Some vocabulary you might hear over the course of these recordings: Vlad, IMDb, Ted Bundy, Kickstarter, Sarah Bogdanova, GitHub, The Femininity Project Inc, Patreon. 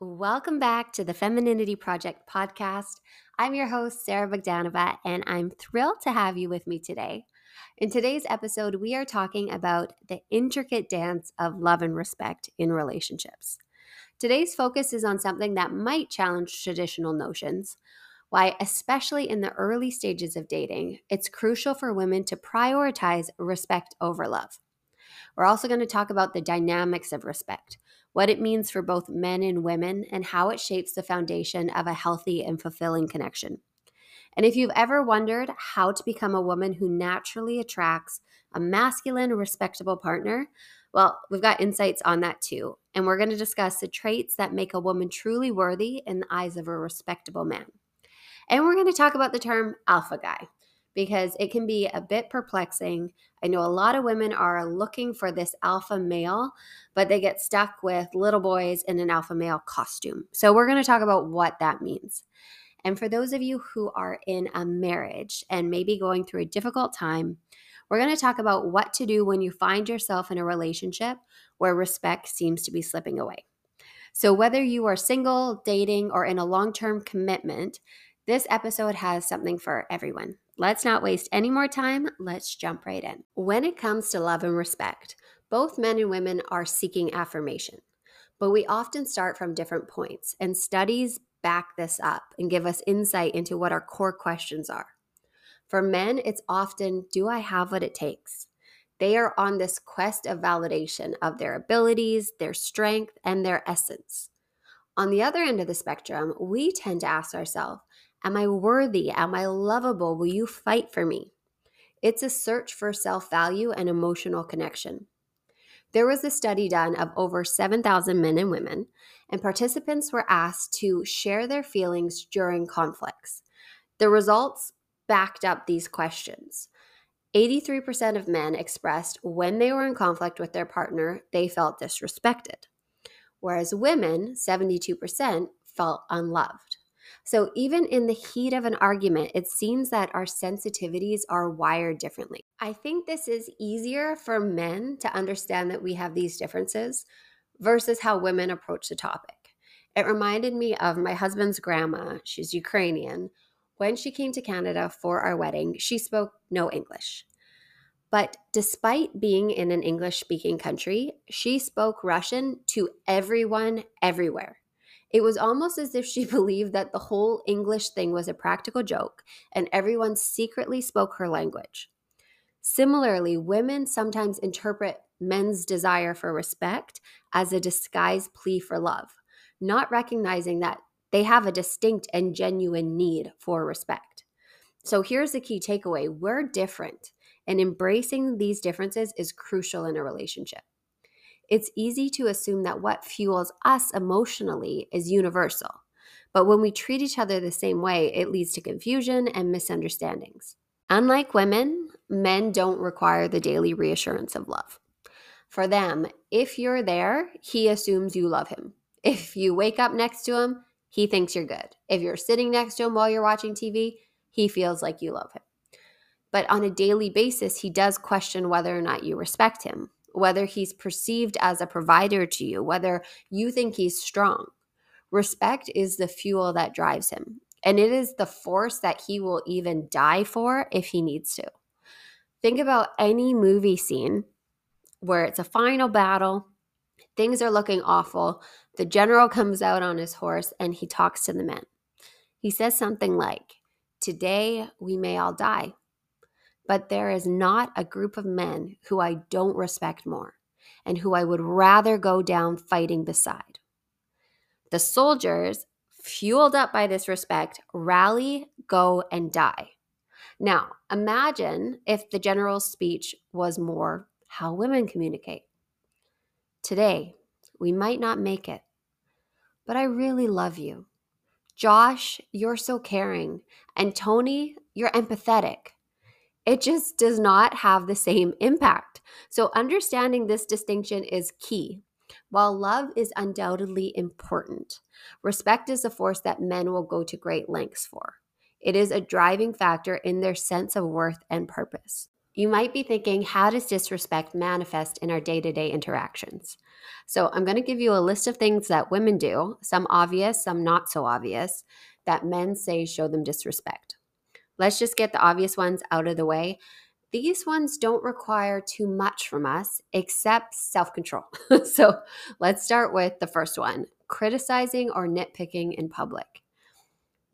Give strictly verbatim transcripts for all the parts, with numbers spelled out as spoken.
Welcome back to the Femininity Project podcast. I'm your host, Sarah Bogdanova, and I'm thrilled to have you with me today. In today's episode, we are talking about the intricate dance of love and respect in relationships. Today's focus is on something that might challenge traditional notions, why, especially in the early stages of dating, it's crucial for women to prioritize respect over love. We're also going to talk about the dynamics of respect, what it means for both men and women, and how it shapes the foundation of a healthy and fulfilling connection. And if you've ever wondered how to become a woman who naturally attracts a masculine, respectable partner, well, we've got insights on that too. And we're going to discuss the traits that make a woman truly worthy in the eyes of a respectable man. And we're going to talk about the term alpha guy, because it can be a bit perplexing. I know a lot of women are looking for this alpha male, but they get stuck with little boys in an alpha male costume. So we're going to talk about what that means. And for those of you who are in a marriage and maybe going through a difficult time, we're going to talk about what to do when you find yourself in a relationship where respect seems to be slipping away. So whether you are single, dating, or in a long-term commitment, this episode has something for everyone. Let's not waste any more time. Let's jump right in. When it comes to love and respect, both men and women are seeking affirmation, but we often start from different points, and studies back this up and give us insight into what our core questions are. For men, it's often, do I have what it takes? They are on this quest of validation of their abilities, their strength, and their essence. On the other end of the spectrum, we tend to ask ourselves, am I worthy? Am I lovable? Will you fight for me? It's a search for self-value and emotional connection. There was a study done of over seven thousand men and women, and participants were asked to share their feelings during conflicts. The results backed up these questions. eighty-three percent of men expressed when they were in conflict with their partner, they felt disrespected, whereas women, seventy-two percent, felt unloved. So even in the heat of an argument, it seems that our sensitivities are wired differently. I think this is easier for men to understand that we have these differences versus how women approach the topic. It reminded me of my husband's grandma. She's Ukrainian. When she came to Canada for our wedding, she spoke no English. But despite being in an English-speaking country, she spoke Russian to everyone everywhere. It was almost as if she believed that the whole English thing was a practical joke and everyone secretly spoke her language. Similarly, women sometimes interpret men's desire for respect as a disguised plea for love, not recognizing that they have a distinct and genuine need for respect. So here's the key takeaway. We're different, and embracing these differences is crucial in a relationship. It's easy to assume that what fuels us emotionally is universal, but when we treat each other the same way, it leads to confusion and misunderstandings. Unlike women, men don't require the daily reassurance of love. For them, if you're there, he assumes you love him. If you wake up next to him, he thinks you're good. If you're sitting next to him while you're watching T V, he feels like you love him. But on a daily basis, he does question whether or not you respect him, whether he's perceived as a provider to you, whether you think he's strong. Respect is the fuel that drives him, and it is the force that he will even die for if he needs to. Think about any movie scene where it's a final battle, things are looking awful, the general comes out on his horse, and he talks to the men. He says something like, "Today we may all die, but there is not a group of men who I don't respect more and who I would rather go down fighting beside." The soldiers, fueled up by this respect, rally, go, and die. Now, imagine if the general's speech was more how women communicate. "Today, we might not make it, but I really love you. Josh, you're so caring. And Tony, you're empathetic." It just does not have the same impact. So understanding this distinction is key. While love is undoubtedly important, respect is a force that men will go to great lengths for. It is a driving factor in their sense of worth and purpose. You might be thinking, how does disrespect manifest in our day-to-day interactions? So I'm going to give you a list of things that women do, some obvious, some not so obvious, that men say show them disrespect. Let's just get the obvious ones out of the way. These ones don't require too much from us except self-control. So let's start with the first one, criticizing or nitpicking in public.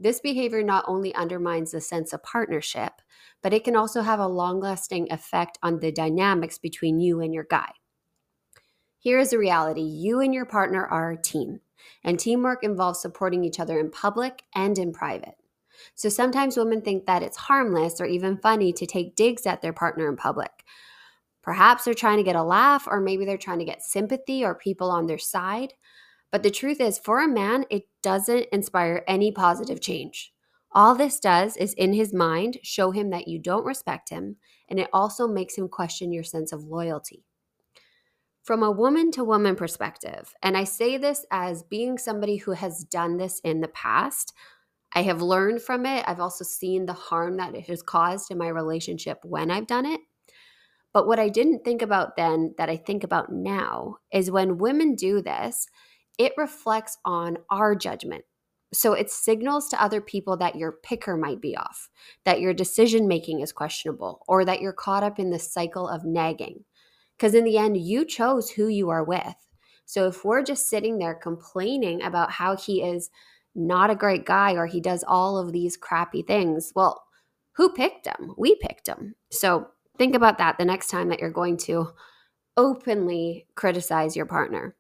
This behavior not only undermines the sense of partnership, but it can also have a long-lasting effect on the dynamics between you and your guy. Here is the reality. You and your partner are a team, and teamwork involves supporting each other in public and in private. So sometimes women think that it's harmless or even funny to take digs at their partner in public. Perhaps they're trying to get a laugh, or maybe they're trying to get sympathy or people on their side. But the truth is, for a man, it doesn't inspire any positive change. All this does is, in his mind, show him that you don't respect him, and it also makes him question your sense of loyalty. From a woman-to-woman perspective, and I say this as being somebody who has done this in the past, I have learned from it. I've also seen the harm that it has caused in my relationship when I've done it. But what I didn't think about then that I think about now is when women do this, it reflects on our judgment. So it signals to other people that your picker might be off, that your decision-making is questionable, or that you're caught up in the cycle of nagging. Because in the end, you chose who you are with. So if we're just sitting there complaining about how he is not a great guy, or he does all of these crappy things. Well, who picked him? We picked him. So think about that the next time that you're going to openly criticize your partner.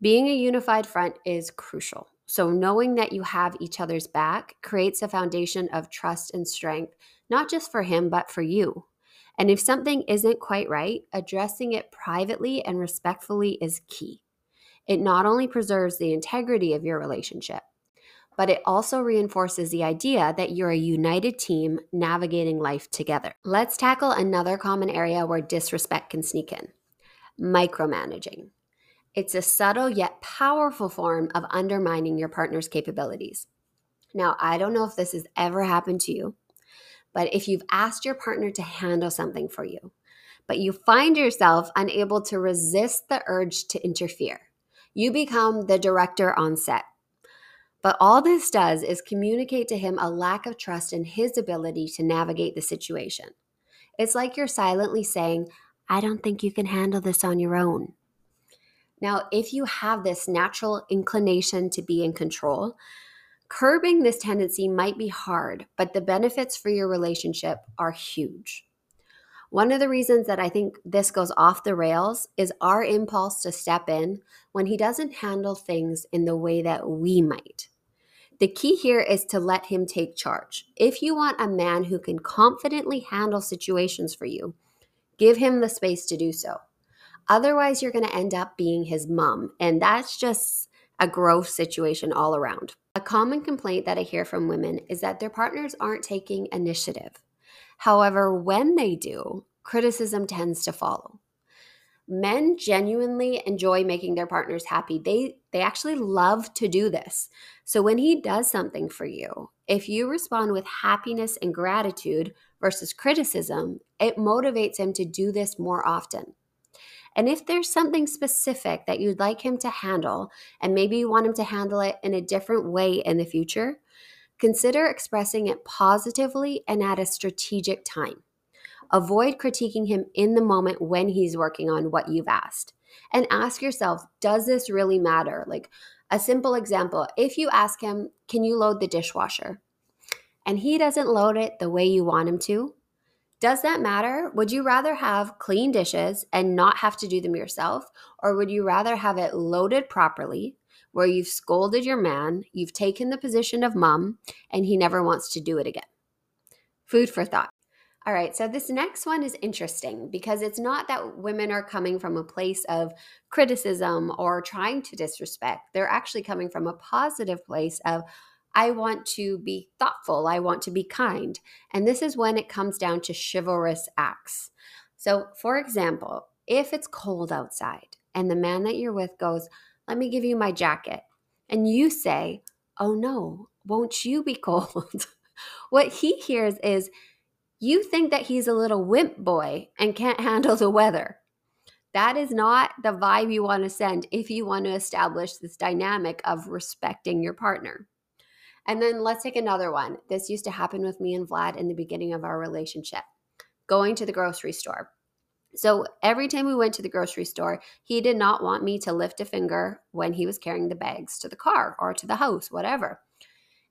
Being a unified front is crucial. So knowing that you have each other's back creates a foundation of trust and strength, not just for him, but for you. And if something isn't quite right, addressing it privately and respectfully is key. It not only preserves the integrity of your relationship, but it also reinforces the idea that you're a united team navigating life together. Let's tackle another common area where disrespect can sneak in: micromanaging. It's a subtle yet powerful form of undermining your partner's capabilities. Now, I don't know if this has ever happened to you, but if you've asked your partner to handle something for you, but you find yourself unable to resist the urge to interfere, you become the director on set. But all this does is communicate to him a lack of trust in his ability to navigate the situation. It's like you're silently saying, I don't think you can handle this on your own. Now, if you have this natural inclination to be in control, curbing this tendency might be hard, but the benefits for your relationship are huge. One of the reasons that I think this goes off the rails is our impulse to step in when he doesn't handle things in the way that we might. The key here is to let him take charge. If you want a man who can confidently handle situations for you, give him the space to do so. Otherwise, you're going to end up being his mom, and that's just a gross situation all around. A common complaint that I hear from women is that their partners aren't taking initiative. However, when they do, criticism tends to follow. Men genuinely enjoy making their partners happy. They they actually love to do this. So when he does something for you, if you respond with happiness and gratitude versus criticism, it motivates him to do this more often. And if there's something specific that you'd like him to handle, and maybe you want him to handle it in a different way in the future, consider expressing it positively and at a strategic time. Avoid critiquing him in the moment when he's working on what you've asked. And ask yourself, does this really matter? Like a simple example, if you ask him, can you load the dishwasher? And he doesn't load it the way you want him to, does that matter? Would you rather have clean dishes and not have to do them yourself? Or would you rather have it loaded properly, where you've scolded your man, you've taken the position of mom, and he never wants to do it again? Food for thought. All right, so this next one is interesting because it's not that women are coming from a place of criticism or trying to disrespect. They're actually coming from a positive place of, I want to be thoughtful, I want to be kind. And this is when it comes down to chivalrous acts. So for example, if it's cold outside and the man that you're with goes, let me give you my jacket. And you say, oh no, won't you be cold? What he hears is, you think that he's a little wimp boy and can't handle the weather. That is not the vibe you want to send if you want to establish this dynamic of respecting your partner. And then let's take another one. This used to happen with me and Vlad in the beginning of our relationship, going to the grocery store. So every time we went to the grocery store, he did not want me to lift a finger when he was carrying the bags to the car or to the house, whatever.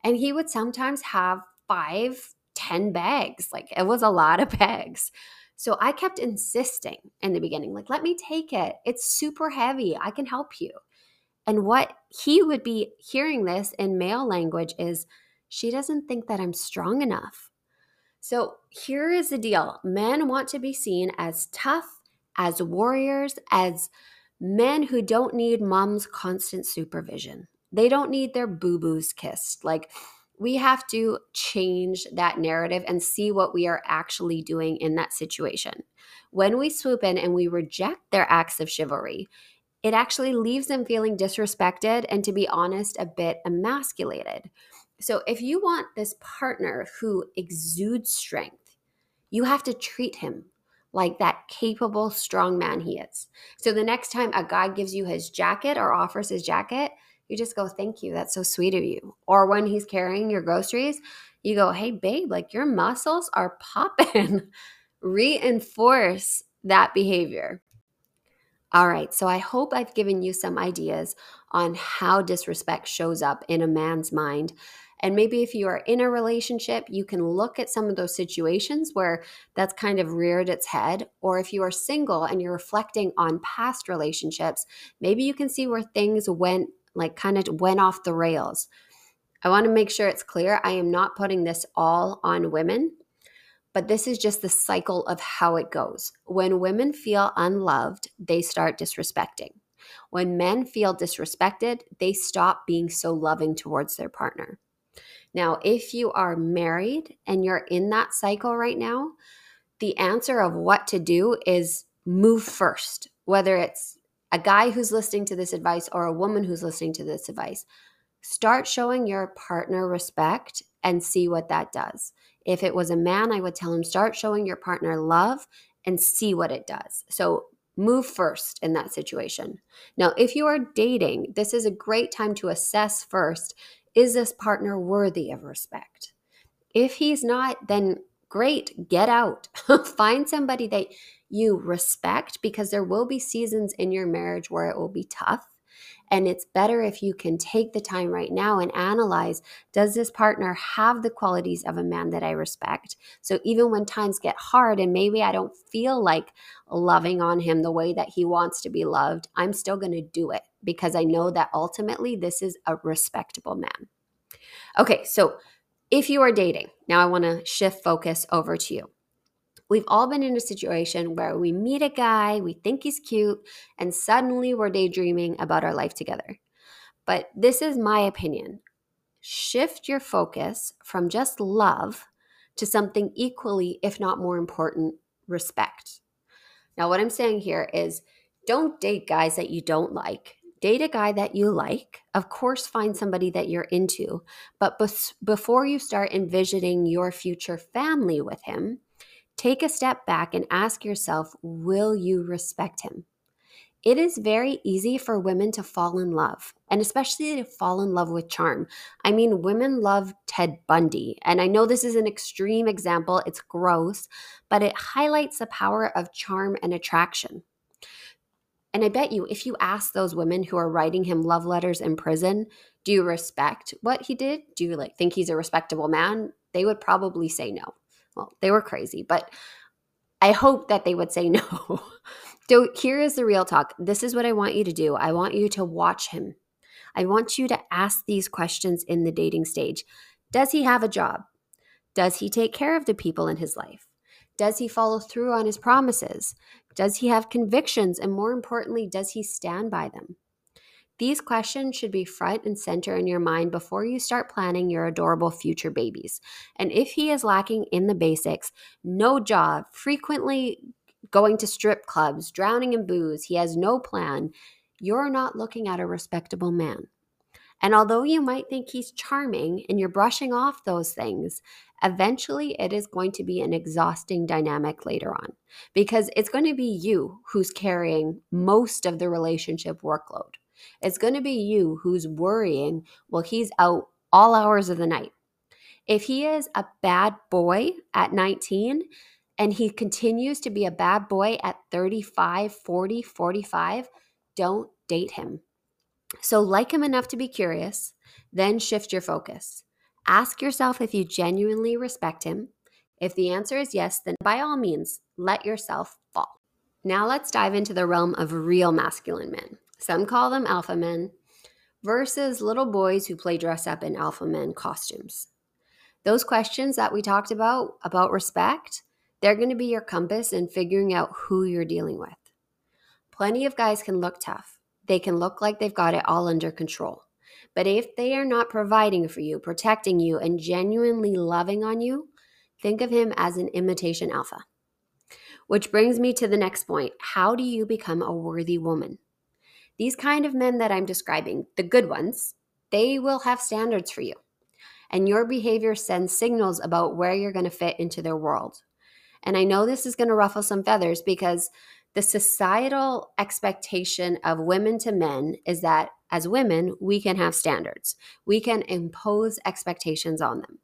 And he would sometimes have five, ten bags. Like, it was a lot of bags. So I kept insisting in the beginning, like, let me take it. It's super heavy. I can help you. And what he would be hearing this in male language is, she doesn't think that I'm strong enough. So here is the deal. Men want to be seen as tough, as warriors, as men who don't need mom's constant supervision. They don't need their boo-boos kissed. Like, we have to change that narrative and see what we are actually doing in that situation. When we swoop in and we reject their acts of chivalry, it actually leaves them feeling disrespected and, to be honest, a bit emasculated. So if you want this partner who exudes strength, you have to treat him like that capable, strong man he is. So the next time a guy gives you his jacket or offers his jacket, you just go, thank you, that's so sweet of you. Or when he's carrying your groceries, you go, hey, babe, like, your muscles are popping. Reinforce that behavior. All right, so I hope I've given you some ideas on how disrespect shows up in a man's mind. And maybe if you are in a relationship, you can look at some of those situations where that's kind of reared its head. Or if you are single and you're reflecting on past relationships, maybe you can see where things went, like, kind of went off the rails. I want to make sure it's clear, I am not putting this all on women, but this is just the cycle of how it goes. When women feel unloved, they start disrespecting. When men feel disrespected, they stop being so loving towards their partner. Now, if you are married and you're in that cycle right now, the answer of what to do is move first, whether it's a guy who's listening to this advice or a woman who's listening to this advice. Start showing your partner respect and see what that does. If it was a man, I would tell him, start showing your partner love and see what it does. So move first in that situation. Now, if you are dating, this is a great time to assess first, is this partner worthy of respect? If he's not, then great, get out. Find somebody that you respect, because there will be seasons in your marriage where it will be tough. And it's better if you can take the time right now and analyze, does this partner have the qualities of a man that I respect? So even when times get hard and maybe I don't feel like loving on him the way that he wants to be loved, I'm still going to do it because I know that ultimately this is a respectable man. Okay, so if you are dating, now I want to shift focus over to you. We've all been in a situation where we meet a guy, we think he's cute, and suddenly we're daydreaming about our life together. But this is my opinion. Shift your focus from just love to something equally, if not more important, respect. Now, what I'm saying here is, don't date guys that you don't like. Date a guy that you like. Of course, find somebody that you're into. But before you start envisioning your future family with him, take a step back and ask yourself, will you respect him? It is very easy for women to fall in love, and especially to fall in love with charm. I mean, women love Ted Bundy, and I know this is an extreme example, it's gross, but it highlights the power of charm and attraction. And I bet you, if you ask those women who are writing him love letters in prison, do you respect what he did? Do you like think he's a respectable man? They would probably say no. Well, they were crazy, but I hope that they would say no. So here is the real talk. This is what I want you to do. I want you to watch him. I want you to ask these questions in the dating stage. Does he have a job? Does he take care of the people in his life? Does he follow through on his promises? Does he have convictions? And more importantly, does he stand by them? These questions should be front and center in your mind before you start planning your adorable future babies. And if he is lacking in the basics, no job, frequently going to strip clubs, drowning in booze, he has no plan, you're not looking at a respectable man. And although you might think he's charming and you're brushing off those things, eventually it is going to be an exhausting dynamic later on, because it's going to be you who's carrying most of the relationship workload. It's going to be you who's worrying, well, he's out all hours of the night. If he is a bad boy at nineteen and he continues to be a bad boy at thirty-five, forty, forty-five, don't date him. So like him enough to be curious, then shift your focus. Ask yourself if you genuinely respect him. If the answer is yes, then by all means, let yourself fall. Now let's dive into the realm of real masculine men. Some call them alpha men, versus little boys who play dress up in alpha men costumes. Those questions that we talked about, about respect, they're going to be your compass in figuring out who you're dealing with. Plenty of guys can look tough. They can look like they've got it all under control. But if they are not providing for you, protecting you, and genuinely loving on you, think of him as an imitation alpha. Which brings me to the next point. How do you become a worthy woman? These kind of men that I'm describing, the good ones, they will have standards for you. And your behavior sends signals about where you're going to fit into their world. And I know this is going to ruffle some feathers, because the societal expectation of women to men is that as women, we can have standards. We can impose expectations on them.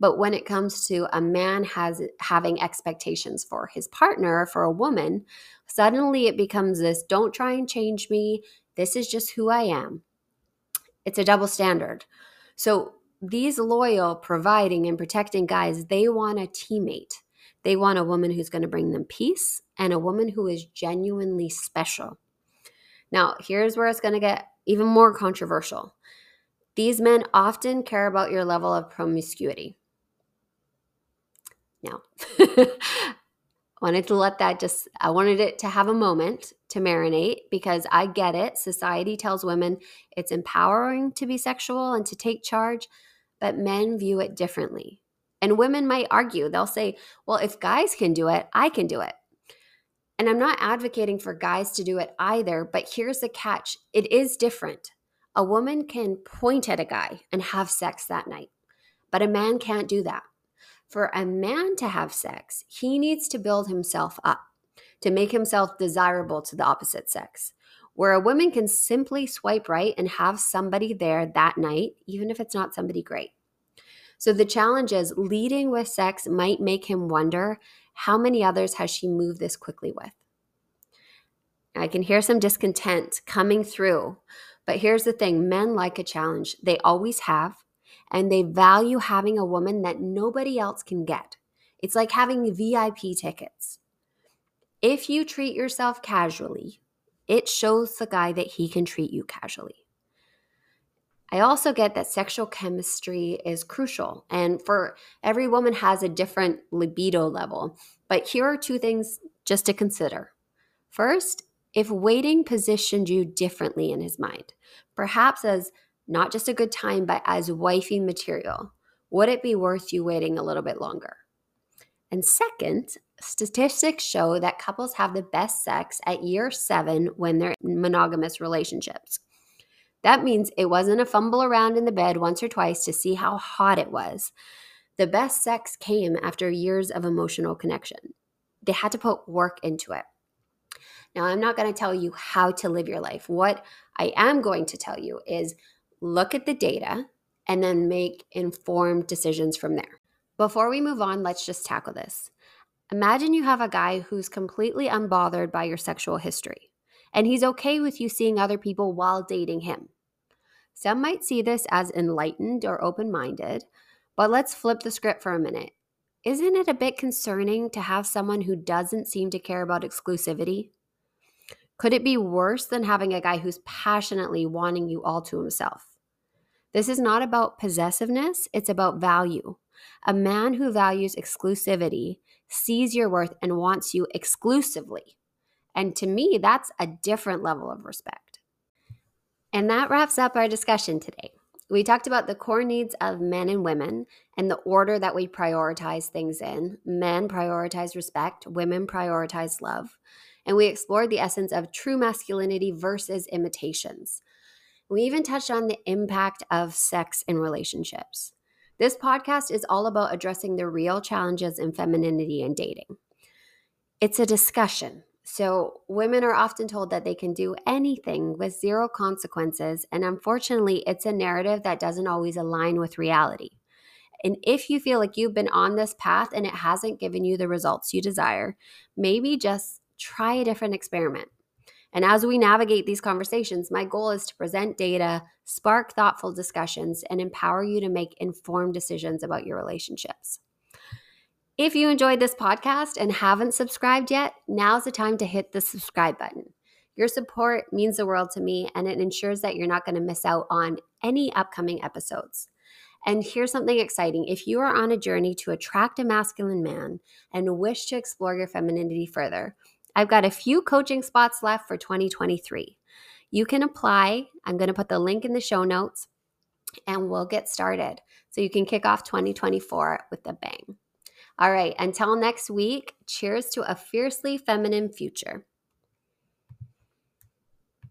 But when it comes to a man has having expectations for his partner, for a woman, suddenly it becomes this, don't try and change me. This is just who I am. It's a double standard. So these loyal, providing, and protecting guys, they want a teammate. They want a woman who's going to bring them peace and a woman who is genuinely special. Now, here's where it's going to get even more controversial. These men often care about your level of promiscuity. Now, wanted to let that just, I wanted it to have a moment to marinate, because I get it. Society tells women it's empowering to be sexual and to take charge, but men view it differently. And women might argue. They'll say, well, if guys can do it, I can do it. And I'm not advocating for guys to do it either, but here's the catch. It is different. A woman can point at a guy and have sex that night, but a man can't do that. For a man to have sex, he needs to build himself up to make himself desirable to the opposite sex, where a woman can simply swipe right and have somebody there that night, even if it's not somebody great. So the challenge is, leading with sex might make him wonder, how many others has she moved this quickly with? I can hear some discontent coming through. But here's the thing, men like a challenge. They always have, and they value having a woman that nobody else can get. It's like having V I P tickets. If you treat yourself casually, it shows the guy that he can treat you casually. I also get that sexual chemistry is crucial, and for every woman has a different libido level. But here are two things just to consider. First, if waiting positioned you differently in his mind, perhaps as not just a good time, but as wifey material, would it be worth you waiting a little bit longer? And second, statistics show that couples have the best sex at year seven when they're in monogamous relationships. That means it wasn't a fumble around in the bed once or twice to see how hot it was. The best sex came after years of emotional connection. They had to put work into it. Now, I'm not going to tell you how to live your life. What I am going to tell you is, look at the data and then make informed decisions from there. Before we move on, let's just tackle this. Imagine you have a guy who's completely unbothered by your sexual history, and he's okay with you seeing other people while dating him. Some might see this as enlightened or open-minded, but let's flip the script for a minute. Isn't it a bit concerning to have someone who doesn't seem to care about exclusivity? Could it be worse than having a guy who's passionately wanting you all to himself? This is not about possessiveness, it's about value. A man who values exclusivity sees your worth and wants you exclusively. And to me, that's a different level of respect. And that wraps up our discussion today. We talked about the core needs of men and women and the order that we prioritize things in. Men prioritize respect, women prioritize love. And we explored the essence of true masculinity versus imitations. We even touched on the impact of sex in relationships. This podcast is all about addressing the real challenges in femininity and dating. It's a discussion. So women are often told that they can do anything with zero consequences, and unfortunately, it's a narrative that doesn't always align with reality. And if you feel like you've been on this path and it hasn't given you the results you desire, maybe just try a different experiment. And as we navigate these conversations, my goal is to present data, spark thoughtful discussions, and empower you to make informed decisions about your relationships. If you enjoyed this podcast and haven't subscribed yet, now's the time to hit the subscribe button. Your support means the world to me, and it ensures that you're not going to miss out on any upcoming episodes. And here's something exciting. If you are on a journey to attract a masculine man and wish to explore your femininity further, I've got a few coaching spots left for twenty twenty-three. You can apply. I'm going to put the link in the show notes, and we'll get started so you can kick off twenty twenty-four with a bang. All right, until next week, cheers to a fiercely feminine future.